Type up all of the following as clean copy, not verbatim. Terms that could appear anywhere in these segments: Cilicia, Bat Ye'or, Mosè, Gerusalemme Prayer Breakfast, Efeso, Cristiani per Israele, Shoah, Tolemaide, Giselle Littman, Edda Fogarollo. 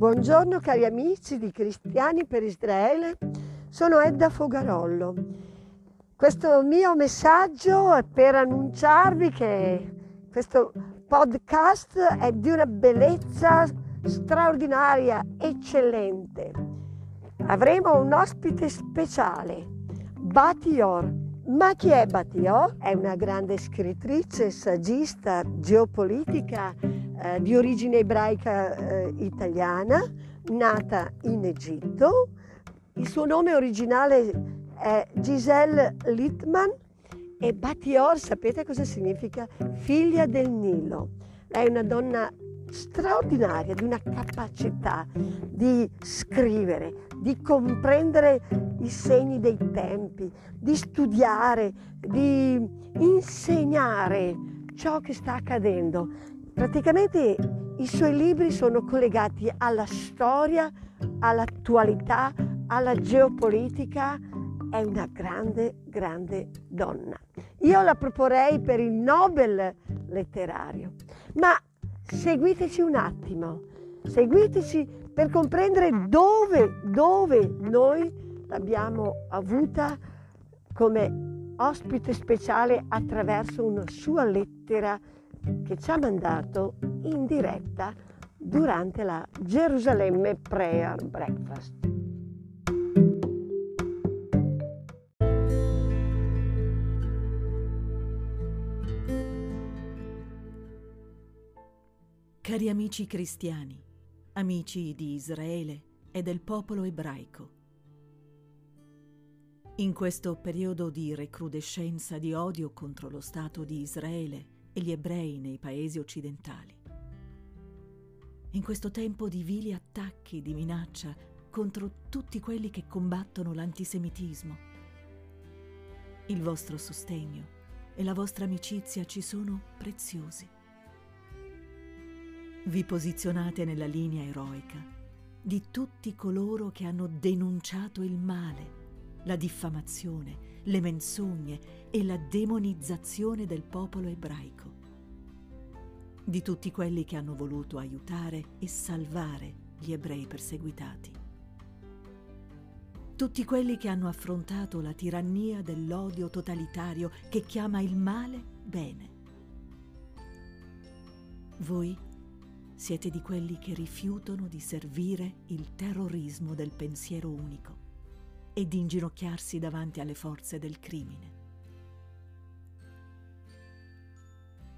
Buongiorno cari amici di Cristiani per Israele, sono Edda Fogarollo. Questo mio messaggio è per annunciarvi che questo podcast è di una bellezza straordinaria, eccellente. Avremo un ospite speciale, Bat Ye'or. Ma chi è Bat Ye'or? È una grande scrittrice, saggista, geopolitica di origine ebraica italiana, nata in Egitto. Il suo nome originale è Giselle Littman e Bat Ye'or, sapete cosa significa? Figlia del Nilo. È una donna straordinaria, di una capacità di scrivere, di comprendere i segni dei tempi, di studiare, di insegnare ciò che sta accadendo. Praticamente i suoi libri sono collegati alla storia, all'attualità, alla geopolitica. È una grande, grande donna. Io la proporrei per il Nobel letterario, ma seguiteci un attimo, seguiteci per comprendere dove noi l'abbiamo avuta come ospite speciale attraverso una sua lettera che ci ha mandato in diretta durante la Gerusalemme Prayer Breakfast. Cari amici cristiani, amici di Israele e del popolo ebraico, in questo periodo di recrudescenza di odio contro lo Stato di Israele e gli ebrei nei paesi occidentali, in questo tempo di vili attacchi di minaccia contro tutti quelli che combattono l'antisemitismo, il vostro sostegno e la vostra amicizia ci sono preziosi. Vi posizionate nella linea eroica di tutti coloro che hanno denunciato il male, la diffamazione, le menzogne e la demonizzazione del popolo ebraico, di tutti quelli che hanno voluto aiutare e salvare gli ebrei perseguitati, tutti quelli che hanno affrontato la tirannia dell'odio totalitario che chiama il male bene. Voi siete di quelli che rifiutano di servire il terrorismo del pensiero unico e di inginocchiarsi davanti alle forze del crimine.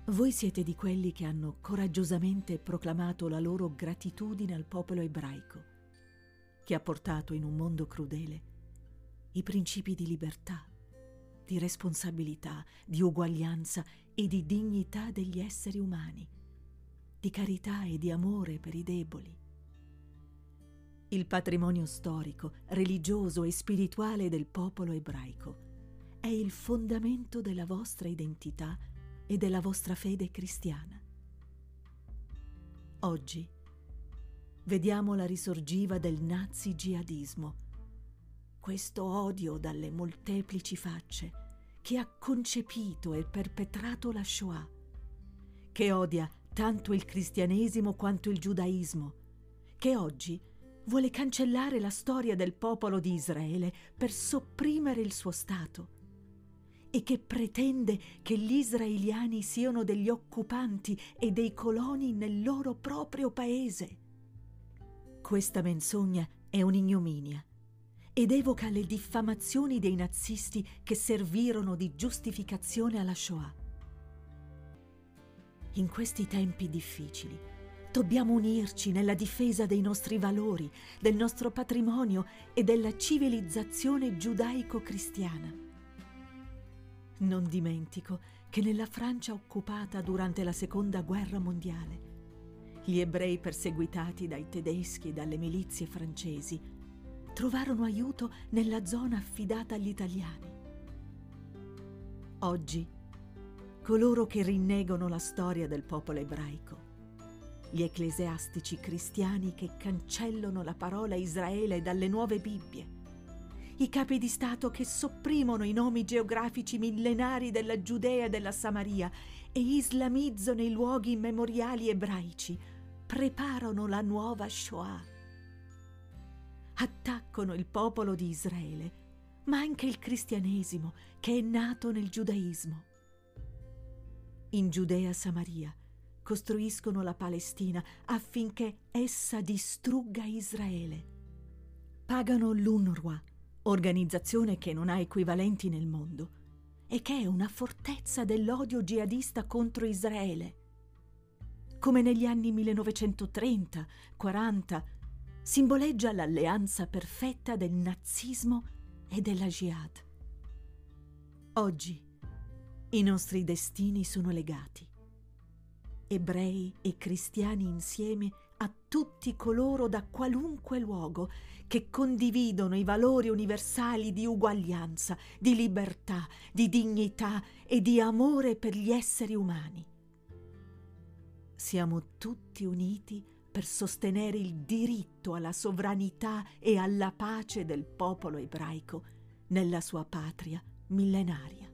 Voi siete di quelli che hanno coraggiosamente proclamato la loro gratitudine al popolo ebraico, che ha portato in un mondo crudele i principi di libertà, di responsabilità, di uguaglianza e di dignità degli esseri umani, di carità e di amore per i deboli. Il patrimonio storico, religioso e spirituale del popolo ebraico è il fondamento della vostra identità e della vostra fede cristiana. Oggi vediamo la risorgiva del nazi-jihadismo, questo odio dalle molteplici facce che ha concepito e perpetrato la Shoah, che odia tanto il cristianesimo quanto il giudaismo, che oggi vuole cancellare la storia del popolo di Israele per sopprimere il suo Stato e che pretende che gli israeliani siano degli occupanti e dei coloni nel loro proprio paese. Questa menzogna è un'ignominia ed evoca le diffamazioni dei nazisti che servirono di giustificazione alla Shoah. In questi tempi difficili dobbiamo unirci nella difesa dei nostri valori, del nostro patrimonio e della civilizzazione giudaico-cristiana. Non dimentico che nella Francia occupata durante la Seconda Guerra Mondiale, gli ebrei perseguitati dai tedeschi e dalle milizie francesi trovarono aiuto nella zona affidata agli italiani. Oggi coloro che rinnegano la storia del popolo ebraico, gli ecclesiastici cristiani che cancellano la parola Israele dalle nuove Bibbie, i capi di Stato che sopprimono i nomi geografici millenari della Giudea e della Samaria e islamizzano i luoghi immemoriali ebraici, preparano la nuova Shoah. attaccano il popolo di Israele, ma anche il cristianesimo che è nato nel giudaismo. In Giudea Samaria costruiscono la Palestina affinché essa distrugga Israele. Pagano l'UNRWA, organizzazione che non ha equivalenti nel mondo e che è una fortezza dell'odio jihadista contro Israele. Come negli anni 1930-40 simboleggia l'alleanza perfetta del nazismo e della jihad. Oggi i nostri destini sono legati. Ebrei e cristiani insieme a tutti coloro da qualunque luogo che condividono i valori universali di uguaglianza, di libertà, di dignità e di amore per gli esseri umani. Siamo tutti uniti per sostenere il diritto alla sovranità e alla pace del popolo ebraico nella sua patria millenaria.